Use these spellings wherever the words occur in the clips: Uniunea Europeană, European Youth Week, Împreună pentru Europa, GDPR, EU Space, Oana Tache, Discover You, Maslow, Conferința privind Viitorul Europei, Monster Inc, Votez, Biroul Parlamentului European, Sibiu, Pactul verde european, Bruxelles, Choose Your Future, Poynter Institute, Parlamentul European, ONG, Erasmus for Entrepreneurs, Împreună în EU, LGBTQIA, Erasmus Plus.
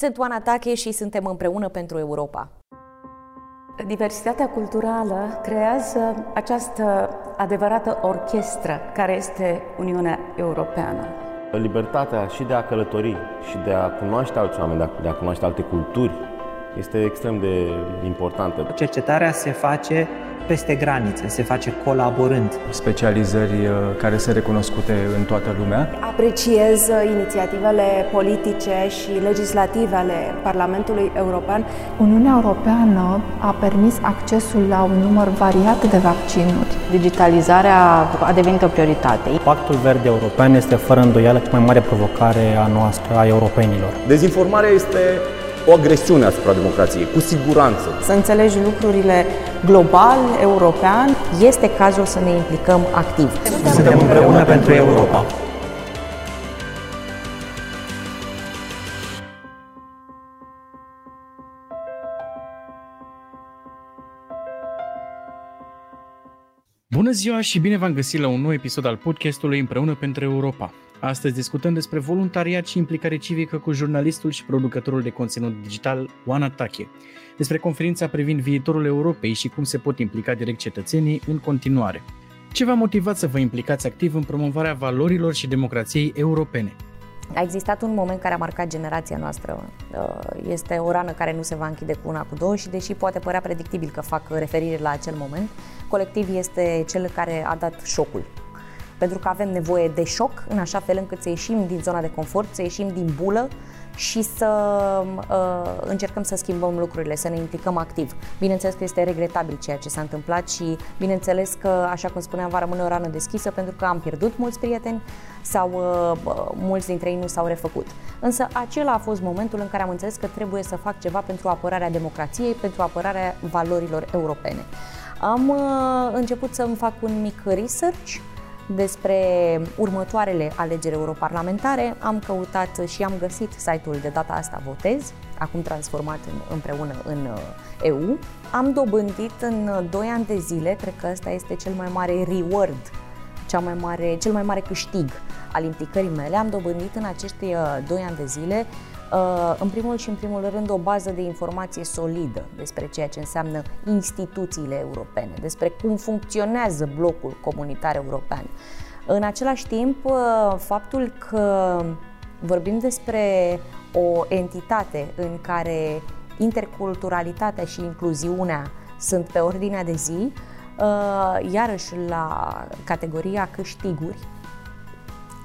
Sunt Oana Tache și suntem Împreună pentru Europa. Diversitatea culturală creează această adevărată orchestră care este Uniunea Europeană. Libertatea și de a călători și de a cunoaște alți oameni, de a cunoaște alte culturi, este extrem de importantă. Cercetarea se face peste granițe, se face colaborând. Specializări care sunt recunoscute în toată lumea. Apreciez inițiativele politice și legislative ale Parlamentului European. Uniunea Europeană a permis accesul la un număr variat de vaccinuri. Digitalizarea a devenit o prioritate. Pactul verde european este fără îndoială cea mai mare provocare a noastră, a europenilor. Dezinformarea este o agresiune asupra democrației, cu siguranță. Să înțelegi lucrurile global, european, este cazul să ne implicăm activ. Suntem împreună pentru Europa. Bună ziua și bine v-am găsit la un nou episod al podcastului Împreună pentru Europa. Astăzi discutăm despre voluntariat și implicare civică cu jurnalistul și producătorul de conținut digital Oana Tache, despre conferința privind viitorul Europei și cum se pot implica direct cetățenii în continuare. Ce v-a motivat să vă implicați activ în promovarea valorilor și democrației europene? A existat un moment care a marcat generația noastră. Este o rană care nu se va închide cu una, cu două și deși poate părea predictibil că fac referire la acel moment, colectiv este cel care a dat șocul. Pentru că avem nevoie de șoc, în așa fel încât să ieșim din zona de confort, să ieșim din bulă și să încercăm să schimbăm lucrurile, să ne implicăm activ. Bineînțeles că este regretabil ceea ce s-a întâmplat și bineînțeles că, așa cum spuneam, va rămâne o rană deschisă pentru că am pierdut mulți prieteni sau mulți dintre ei nu s-au refăcut. Însă acela a fost momentul în care am înțeles că trebuie să fac ceva pentru apărarea democrației, pentru apărarea valorilor europene. Am început să-mi fac un mic research despre următoarele alegeri europarlamentare. Am căutat și am găsit site-ul de data asta Votez, acum transformat în Împreună în EU. Am dobândit în 2 ani de zile, cred că ăsta este cel mai mare reward, cel mai mare câștig al implicării mele. Am dobândit în acești 2 ani de zile, în primul rând, o bază de informație solidă despre ceea ce înseamnă instituțiile europene, despre cum funcționează blocul comunitar european. În același timp, faptul că vorbim despre o entitate în care interculturalitatea și incluziunea sunt pe ordinea de zi, iarăși la categoria câștiguri,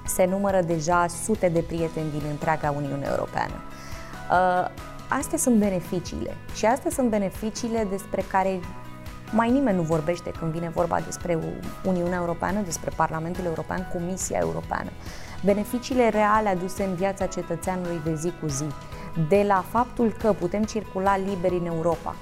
se numără deja sute de prieteni din întreaga Uniune Europeană. Astea sunt beneficiile și astea sunt beneficiile despre care mai nimeni nu vorbește când vine vorba despre Uniunea Europeană, despre Parlamentul European, Comisia Europeană. Beneficiile reale aduse în viața cetățeanului de zi cu zi, de la faptul că putem circula liberi în Europa,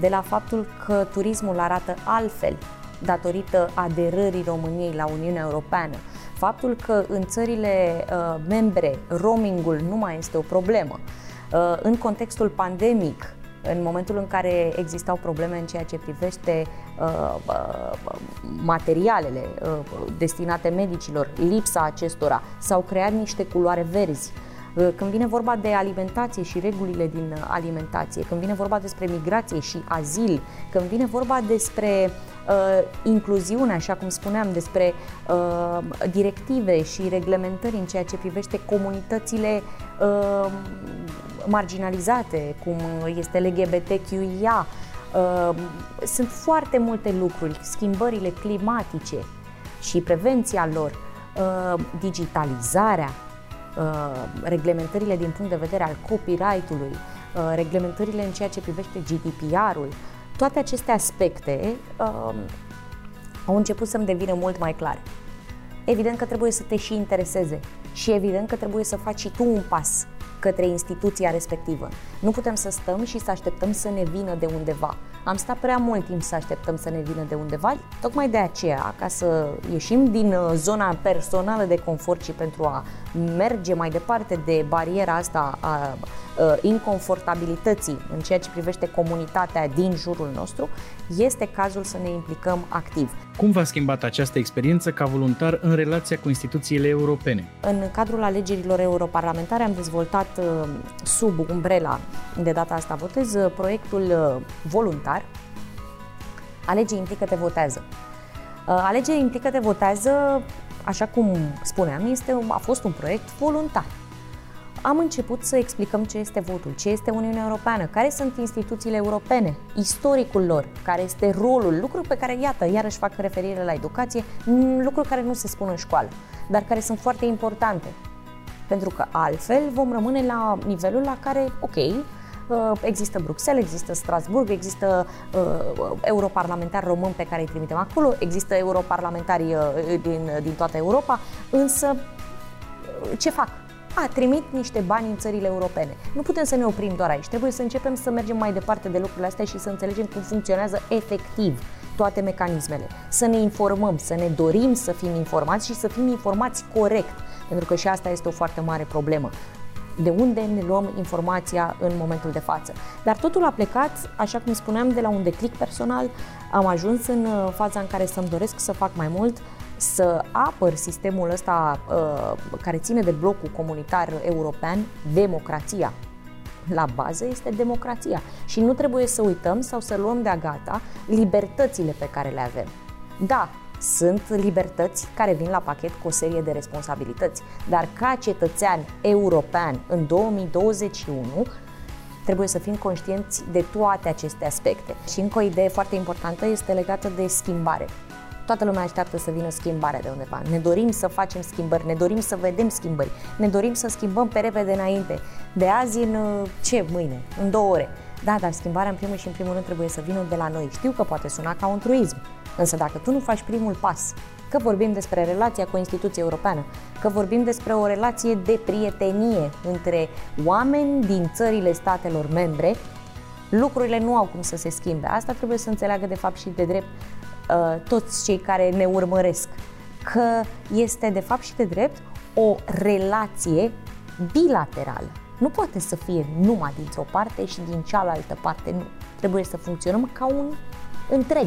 de la faptul că turismul arată altfel datorită aderării României la Uniunea Europeană, faptul că în țările membre roamingul nu mai este o problemă. În contextul pandemic, în momentul în care existau probleme în ceea ce privește materialele destinate medicilor, lipsa acestora, s-au creat niște culoare verzi. Când vine vorba de alimentație și regulile din alimentație, când vine vorba despre migrație și azil, când vine vorba despre incluziune, așa cum spuneam, despre directive și reglementări în ceea ce privește comunitățile marginalizate, cum este LGBTQIA, sunt foarte multe lucruri, schimbările climatice și prevenția lor, digitalizarea, reglementările din punct de vedere al copyright-ului, reglementările în ceea ce privește GDPR-ul, toate aceste aspecte au început să-mi devină mult mai clare. Evident că trebuie să te și intereseze și evident că trebuie să faci și tu un pas către instituția respectivă. Nu putem să stăm și să așteptăm să ne vină de undeva. Am stat prea mult timp să așteptăm să ne vină de undeva. Tocmai de aceea, ca să ieșim din zona personală de confort și pentru a merge mai departe de bariera asta a inconfortabilității în ceea ce privește comunitatea din jurul nostru, este cazul să ne implicăm activ. Cum v-a schimbat această experiență ca voluntar în relația cu instituțiile europene? În cadrul alegerilor europarlamentare am dezvoltat sub umbrela, de data asta Votez, proiectul voluntar Alege implică te votează. Alege implică te votează, așa cum spuneam, a fost un proiect voluntar. Am început să explicăm ce este votul, ce este Uniunea Europeană, care sunt instituțiile europene, istoricul lor, care este rolul, lucruri pe care, iată, iarăși fac referire la educație, lucruri care nu se spun în școală, dar care sunt foarte importante, pentru că altfel vom rămâne la nivelul la care, ok, există Bruxelles, există Strasburg, există europarlamentari români pe care îi trimitem acolo, există europarlamentari din toată Europa, însă ce fac? Trimit niște bani în țările europene. Nu putem să ne oprim doar aici, trebuie să începem să mergem mai departe de lucrurile astea și să înțelegem cum funcționează efectiv toate mecanismele. Să ne informăm, să ne dorim să fim informați și să fim informați corect, pentru că și asta este o foarte mare problemă. De unde ne luăm informația în momentul de față? Dar totul a plecat, așa cum spuneam, de la un declic personal. Am ajuns în faza în care să-mi doresc să fac mai mult, să apăr sistemul ăsta care ține de blocul comunitar european. Democrația la bază este democrația și nu trebuie să uităm sau să luăm de-a gata libertățile pe care le avem. Da, sunt libertăți care vin la pachet cu o serie de responsabilități, dar ca cetățean european în 2021 trebuie să fim conștienți de toate aceste aspecte. Și încă o idee foarte importantă este legată de schimbare. Toată lumea așteaptă să vină schimbarea de undeva. Ne dorim să facem schimbări, ne dorim să vedem schimbări, ne dorim să schimbăm pe repede înainte. De azi în ce? Mâine? În 2 ore. Da, dar schimbarea în primul și în primul rând trebuie să vină de la noi. Știu că poate suna ca un truism, însă dacă tu nu faci primul pas, că vorbim despre relația cu o instituție europeană, că vorbim despre o relație de prietenie între oameni din țările statelor membre, lucrurile nu au cum să se schimbe. Asta trebuie să înțeleagă de fapt și de drept toți cei care ne urmăresc, că este de fapt și de drept o relație bilaterală. Nu poate să fie numai dintr-o parte și din cealaltă parte, nu. Trebuie să funcționăm ca un întreg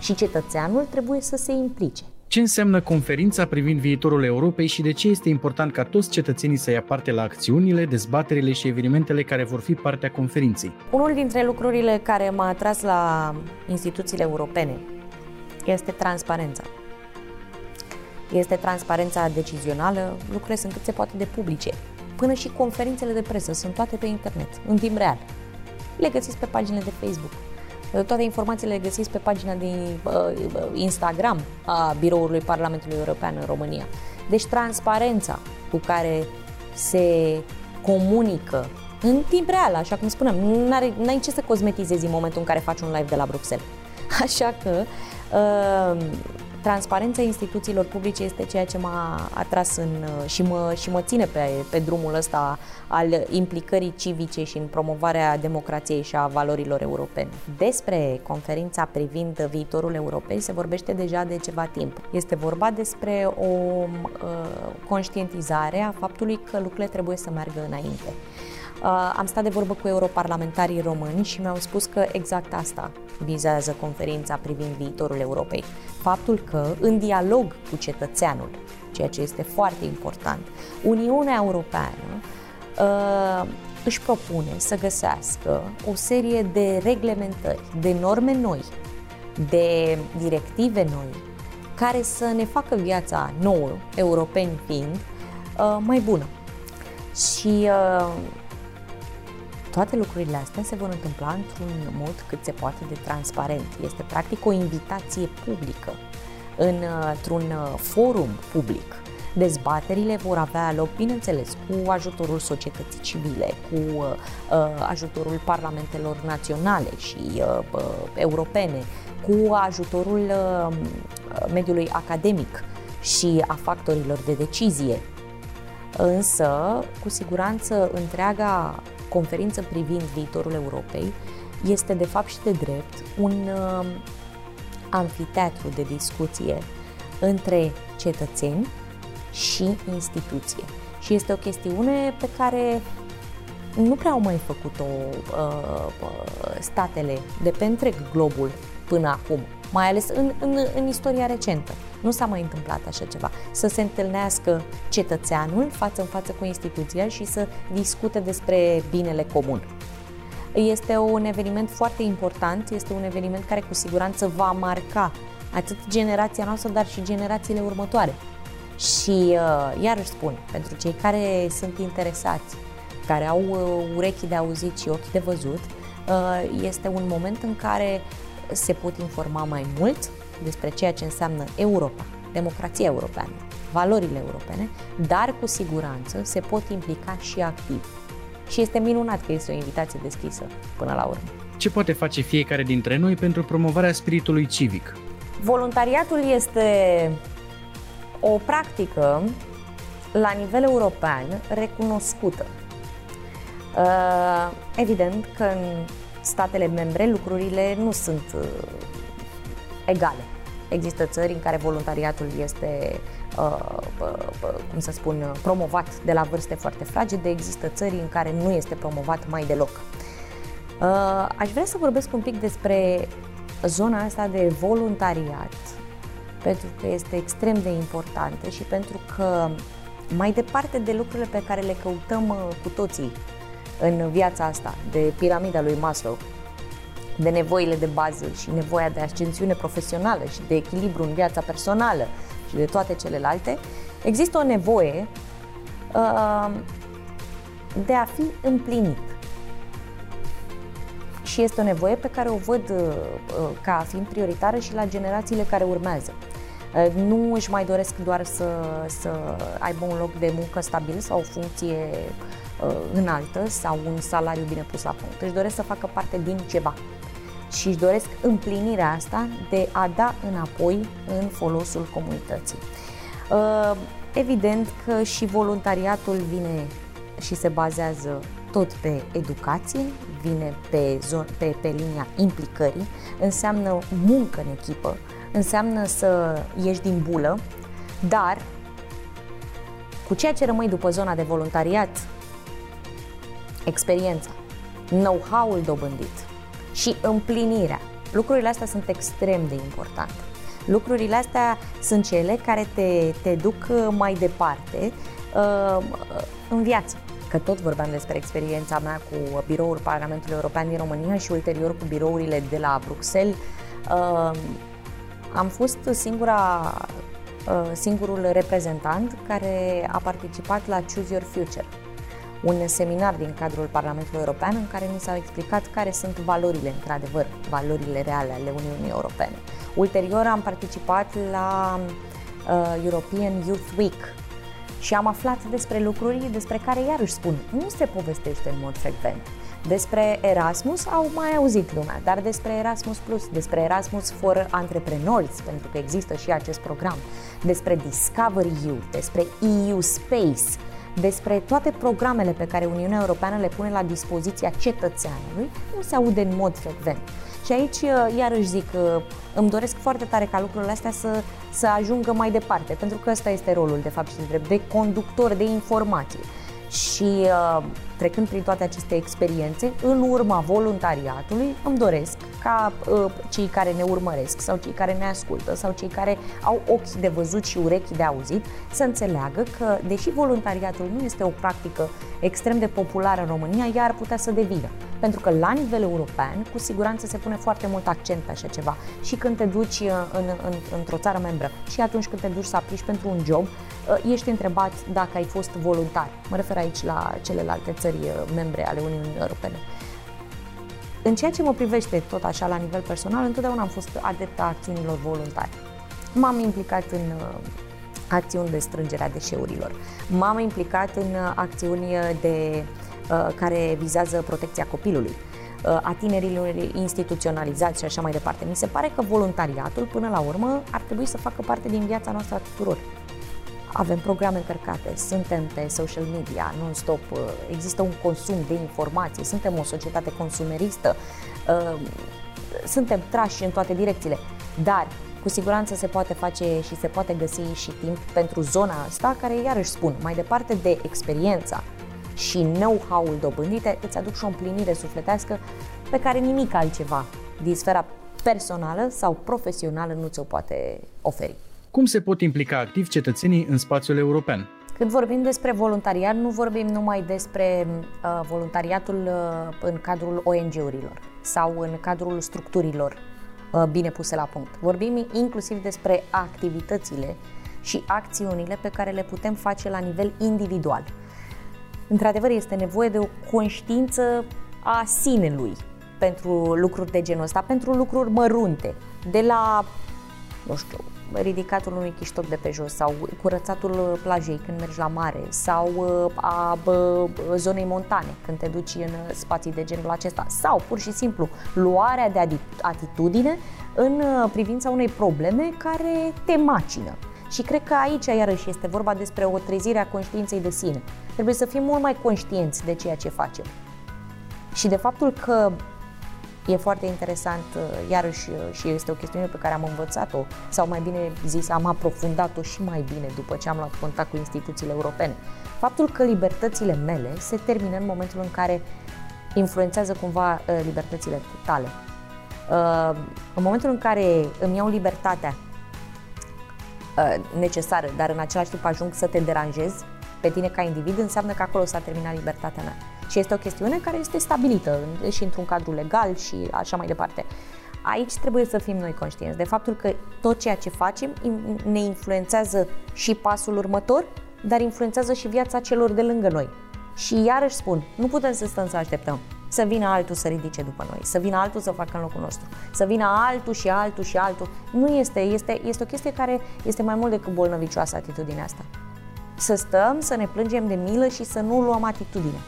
și cetățeanul trebuie să se implice. Ce înseamnă conferința privind viitorul Europei și de ce este important ca toți cetățenii să ia parte la acțiunile, dezbaterile și evenimentele care vor fi partea conferinței? Unul dintre lucrurile care m-a atras la instituțiile europene este transparența. Este transparența decizională, lucrurile sunt cât se poate de publice. Până și conferințele de presă sunt toate pe internet, în timp real. Le găsiți pe paginile de Facebook. Toate informațiile le găsiți pe pagina de Instagram a Biroului Parlamentului European în România. Deci transparența cu care se comunică în timp real, așa cum spuneam, n-ai ce să cosmetizezi în momentul în care faci un live de la Bruxelles. Așa că transparența instituțiilor publice este ceea ce m-a atras și mă ține pe drumul ăsta al implicării civice și în promovarea democrației și a valorilor europene. Despre conferința privind viitorul Europei se vorbește deja de ceva timp. Este vorba despre o conștientizare a faptului că lucrurile trebuie să meargă înainte. Am stat de vorbă cu europarlamentarii români și mi-au spus că exact asta vizează conferința privind viitorul Europei. Faptul că, în dialog cu cetățeanul, ceea ce este foarte important, Uniunea Europeană își propune să găsească o serie de reglementări, de norme noi, de directive noi, care să ne facă viața nouă, europeni fiind, mai bună. Și toate lucrurile astea se vor întâmpla într-un mod cât se poate de transparent. Este practic o invitație publică într-un forum public. Dezbaterile vor avea loc, bineînțeles, cu ajutorul societății civile, cu ajutorul parlamentelor naționale și europene, cu ajutorul mediului academic și a factorilor de decizie. Însă, cu siguranță, întreaga Conferință privind Viitorul Europei este de fapt și de drept un amfiteatru de discuție între cetățeni și instituție. Și este o chestiune pe care nu prea au mai făcut-o statele de pe întreg globul până acum, mai ales în istoria recentă. Nu s-a mai întâmplat așa ceva. Să se întâlnească cetățeanul față în față cu instituția și să discute despre binele comun. Este un eveniment foarte important, este un eveniment care cu siguranță va marca atât generația noastră, dar și generațiile următoare. Și iarăși spun, pentru cei care sunt interesați, care au urechi de auzit și ochi de văzut, este un moment în care se pot informa mai mult despre ceea ce înseamnă Europa, democrația europeană, valorile europene, dar cu siguranță se pot implica și activ. Și este minunat că este o invitație deschisă până la urmă. Ce poate face fiecare dintre noi pentru promovarea spiritului civic? Voluntariatul este o practică la nivel european recunoscută. Evident că în statele membre lucrurile nu sunt egale. Există țări în care voluntariatul este, cum să spun, promovat de la vârste foarte fragede, există țări în care nu este promovat mai deloc. Aș vrea să vorbesc un pic despre zona asta de voluntariat, pentru că este extrem de importantă și pentru că, mai departe de lucrurile pe care le căutăm cu toții în viața asta, de piramida lui Maslow, de nevoile de bază și nevoia de ascensiune profesională și de echilibru în viața personală și de toate celelalte, există o nevoie de a fi împlinit. Și este o nevoie pe care o văd ca fiind prioritară și la generațiile care urmează. Nu își mai doresc doar să aibă un loc de muncă stabil sau o funcție înaltă sau un salariu bine pus la punct. Își doresc să facă parte din ceva și își doresc împlinirea asta de a da înapoi în folosul comunității. Evident că și voluntariatul vine și se bazează tot pe educație, vine pe linia implicării, înseamnă muncă în echipă, înseamnă să ieși din bulă, dar cu ceea ce rămâi după zona de voluntariat, experiența, know-how-ul dobândit și împlinirea. Lucrurile astea sunt extrem de importante. Lucrurile astea sunt cele care te duc mai departe în viață. Că tot vorbeam despre experiența mea cu Biroul Parlamentului European din România și ulterior cu birourile de la Bruxelles, am fost singurul reprezentant care a participat la Choose Your Future, un seminar din cadrul Parlamentului European în care mi s-au explicat care sunt valorile, într-adevăr, valorile reale ale Uniunii Europene. Ulterior am participat la European Youth Week și am aflat despre lucruri despre care, iarăși spun, nu se povestește în mod frecvent. Despre Erasmus au mai auzit lumea, dar despre Erasmus Plus, despre Erasmus for Entrepreneurs, pentru că există și acest program, despre Discover You, despre EU Space, despre toate programele pe care Uniunea Europeană le pune la dispoziția cetățeanului, nu se aude în mod frecvent. Și aici, iarăși zic, îmi doresc foarte tare ca lucrurile astea să ajungă mai departe, pentru că ăsta este rolul, de fapt și de drept, de conductor de informații. Și trecând prin toate aceste experiențe, în urma voluntariatului, îmi doresc ca cei care ne urmăresc sau cei care ne ascultă sau cei care au ochi de văzut și urechi de auzit să înțeleagă că, deși voluntariatul nu este o practică extrem de populară în România, ea ar putea să devină. Pentru că la nivel european, cu siguranță se pune foarte mult accent pe așa ceva. Și când te duci într-o țară membră și atunci când te duci să aplici pentru un job, ești întrebat dacă ai fost voluntar. Mă refer aici la celelalte țări membre ale Uniunii Europene. În ceea ce mă privește, tot așa, la nivel personal, întotdeauna am fost adeptă a acțiunilor voluntare. M-am implicat în acțiuni de strângere a deșeurilor. M-am implicat în acțiuni care vizează protecția copilului, a tinerilor instituționalizați și așa mai departe. Mi se pare că voluntariatul, până la urmă, ar trebui să facă parte din viața noastră a tuturor. avem programe încărcate, suntem pe social media non-stop, există un consum de informații, suntem o societate consumeristă, suntem trași în toate direcțiile, dar cu siguranță se poate face și se poate găsi și timp pentru zona asta, care, iarăși spun, mai departe de experiența și know-how-ul dobândite, îți aduc și o împlinire sufletească pe care nimic altceva din sfera personală sau profesională nu ți-o poate oferi. Cum se pot implica activ cetățenii în spațiul european? Când vorbim despre voluntariat, nu vorbim numai despre voluntariatul în cadrul ONG-urilor sau în cadrul structurilor bine puse la punct. Vorbim inclusiv despre activitățile și acțiunile pe care le putem face la nivel individual. Într-adevăr, este nevoie de o conștiință a sinelui pentru lucruri de genul ăsta, pentru lucruri mărunte, de la, nu știu, ridicatul unui chiștoc de pe jos sau curățatul plajei când mergi la mare sau a zonei montane când te duci în spații de genul acesta sau pur și simplu luarea de atitudine în privința unei probleme care te macină. Și cred că aici iarăși este vorba despre o trezire a conștiinței de sine. Trebuie să fim mult mai conștienți de ceea ce facem. Și de faptul că e foarte interesant, iarăși, și este o chestiune pe care am învățat-o, sau mai bine zis, am aprofundat-o și mai bine după ce am luat contact cu instituțiile europene. Faptul că libertățile mele se termină în momentul în care influențează cumva libertățile tale. În momentul în care îmi iau libertatea necesară, dar în același timp ajung să te deranjez pe tine ca individ, înseamnă că acolo s-a terminat libertatea mea. Și este o chestiune care este stabilită și într-un cadru legal și așa mai departe. Aici trebuie să fim noi conștienți de faptul că tot ceea ce facem ne influențează și pasul următor, dar influențează și viața celor de lângă noi. Și iarăși spun, nu putem să stăm să așteptăm să vină altul să ridice după noi, să vină altul să facă în locul nostru, să vină altul și altul și altul. Nu este o chestie care este mai mult decât bolnăvicioasă, atitudinea asta. Să stăm, să ne plângem de milă și să nu luăm atitudine.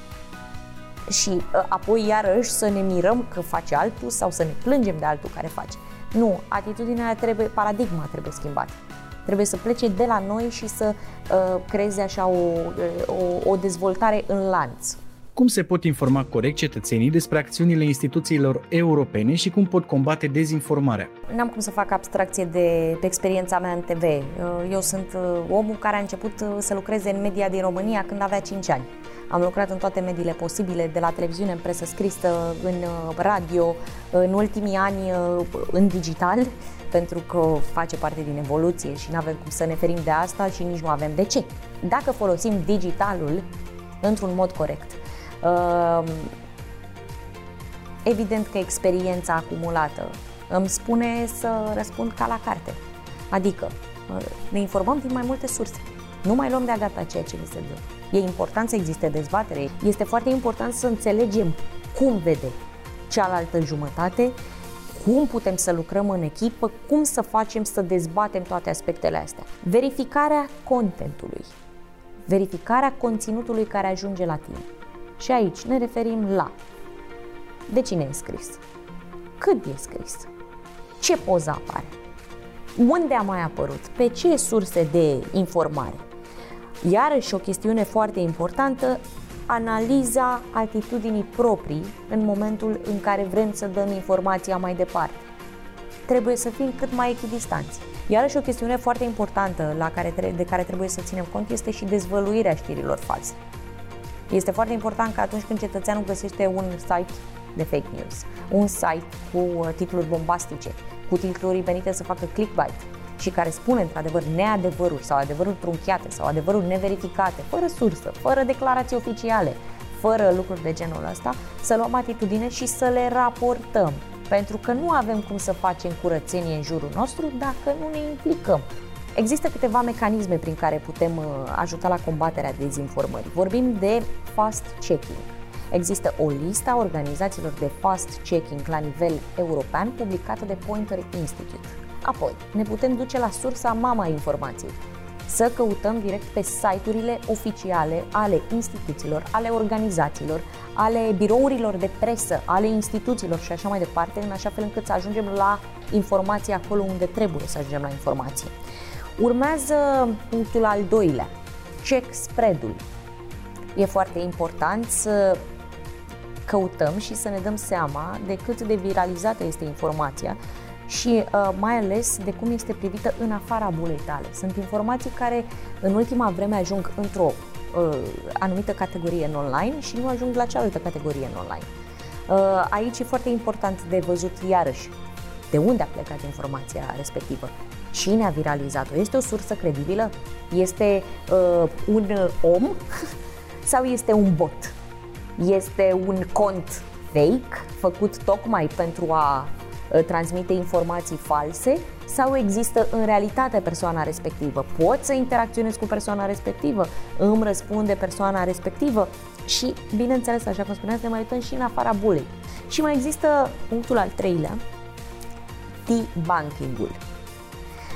Și apoi iarăși să ne mirăm că face altul sau să ne plângem de altul care face. Nu, atitudinea trebuie, paradigma trebuie schimbată. Trebuie să plece de la noi și să creeze așa o dezvoltare în lanț. Cum se pot informa corect cetățenii despre acțiunile instituțiilor europene și cum pot combate dezinformarea? N-am cum să fac abstracție de experiența mea în TV. Eu sunt omul care a început să lucreze în media din România când avea 5 ani. Am lucrat în toate mediile posibile, de la televiziune, în presă scrisă, în radio, în ultimii ani în digital, pentru că face parte din evoluție și nu avem cum să ne ferim de asta și nici nu avem de ce. Dacă folosim digitalul într-un mod corect, evident că experiența acumulată îmi spune să răspund ca la carte. Adică ne informăm din mai multe surse. Nu mai luăm de-a gata ceea ce ni se dă. E important să existe dezbatere. Este foarte important să înțelegem cum vede cealaltă jumătate, cum putem să lucrăm în echipă, cum să facem să dezbatem toate aspectele astea. Verificarea contentului, verificarea conținutului care ajunge la tine. Și aici ne referim la de cine e scris, cât e scris, ce poza apare, unde a mai apărut, pe ce surse de informare. Iarăși o chestiune foarte importantă, analiza atitudinii proprii în momentul în care vrem să dăm informația mai departe. Trebuie să fim cât mai echidistanți. Iarăși o chestiune foarte importantă de care trebuie să ținem cont este și dezvăluirea știrilor false. Este foarte important că atunci când cetățeanul găsește un site de fake news, un site cu titluri bombastice, cu titluri venite să facă clickbait și care spune într-adevăr neadevăruri sau adevăruri trunchiate sau adevăruri neverificate, fără sursă, fără declarații oficiale, fără lucruri de genul ăsta, să luăm atitudine și să le raportăm. Pentru că nu avem cum să facem curățenie în jurul nostru dacă nu ne implicăm. Există câteva mecanisme prin care putem ajuta la combaterea dezinformării. Vorbim de fact-checking. Există o listă a organizațiilor de fact-checking la nivel european publicată de Poynter Institute. Apoi, ne putem duce la sursa mama informației, să căutăm direct pe site-urile oficiale ale instituțiilor, ale organizațiilor, ale birourilor de presă, ale instituțiilor și așa mai departe, în așa fel încât să ajungem la informații acolo unde trebuie să ajungem la informații. Urmează punctul al doilea, check spread-ul. E foarte important să căutăm și să ne dăm seama de cât de viralizată este informația și mai ales de cum este privită în afara bulei tale. Sunt informații care în ultima vreme ajung într-o anumită categorie în online și nu ajung la cealaltă categorie în online. Aici e foarte important de văzut iarăși de unde a plecat informația respectivă. Cine a viralizat-o? Este o sursă credibilă? Este un om? Sau este un bot? Este un cont fake făcut tocmai pentru a transmite informații false? Sau există în realitate persoana respectivă? Pot să interacționez cu persoana respectivă? Îmi răspunde persoana respectivă? Și, bineînțeles, așa cum spuneați, ne mai uităm și în afara bulei. Și mai există punctul al treilea, debunking-ul.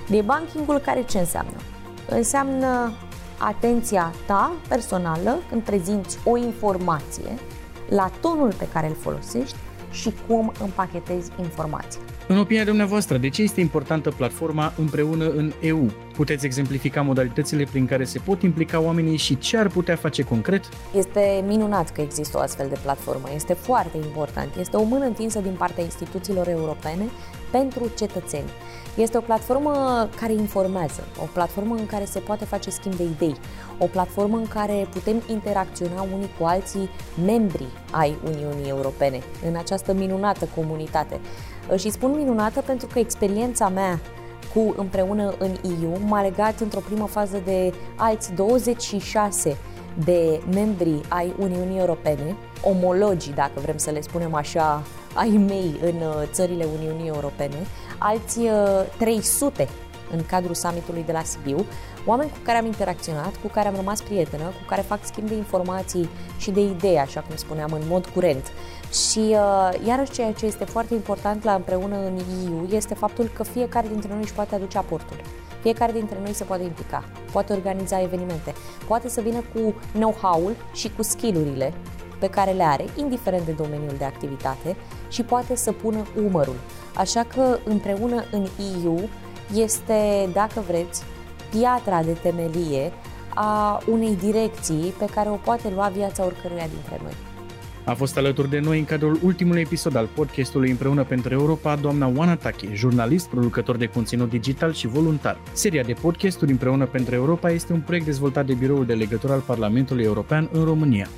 Debunking-ul care ce înseamnă? Înseamnă atenția ta personală când prezinți o informație, la tonul pe care îl folosești și cum împachetezi informația. În opinia dumneavoastră, de ce este importantă platforma Împreună în EU? Puteți exemplifica modalitățile prin care se pot implica oamenii și ce ar putea face concret? Este minunat că există o astfel de platformă. Este foarte important. Este o mână întinsă din partea instituțiilor europene pentru cetățeni. Este o platformă care informează, o platformă în care se poate face schimb de idei, o platformă în care putem interacționa unii cu alții membri ai Uniunii Europene în această minunată comunitate. Și spun minunată pentru că experiența mea cu Împreună în EU m-a legat într-o primă fază de alți 26 de membri ai Uniunii Europene, omologii, dacă vrem să le spunem așa, ai mei în țările Uniunii Europene, alți 300 în cadrul summitului de la Sibiu, oameni cu care am interacționat, cu care am rămas prietenă, cu care fac schimb de informații și de idei, așa cum spuneam, în mod curent. Și iarăși ceea ce este foarte important la Împreună în EU este faptul că fiecare dintre noi își poate aduce aportul. Fiecare dintre noi se poate implica, poate organiza evenimente, poate să vină cu know-how-ul și cu skill-urile pe care le are, indiferent de domeniul de activitate, și poate să pună umărul. Așa că Împreună în EU este, dacă vreți, piatra de temelie a unei direcții pe care o poate lua viața oricăruia dintre noi. A fost alături de noi în cadrul ultimului episod al podcastului Împreună pentru Europa doamna Oana Tache, jurnalist, producător de conținut digital și voluntar. Seria de podcasturi Împreună pentru Europa este un proiect dezvoltat de Biroul de Legătură al Parlamentului European în România.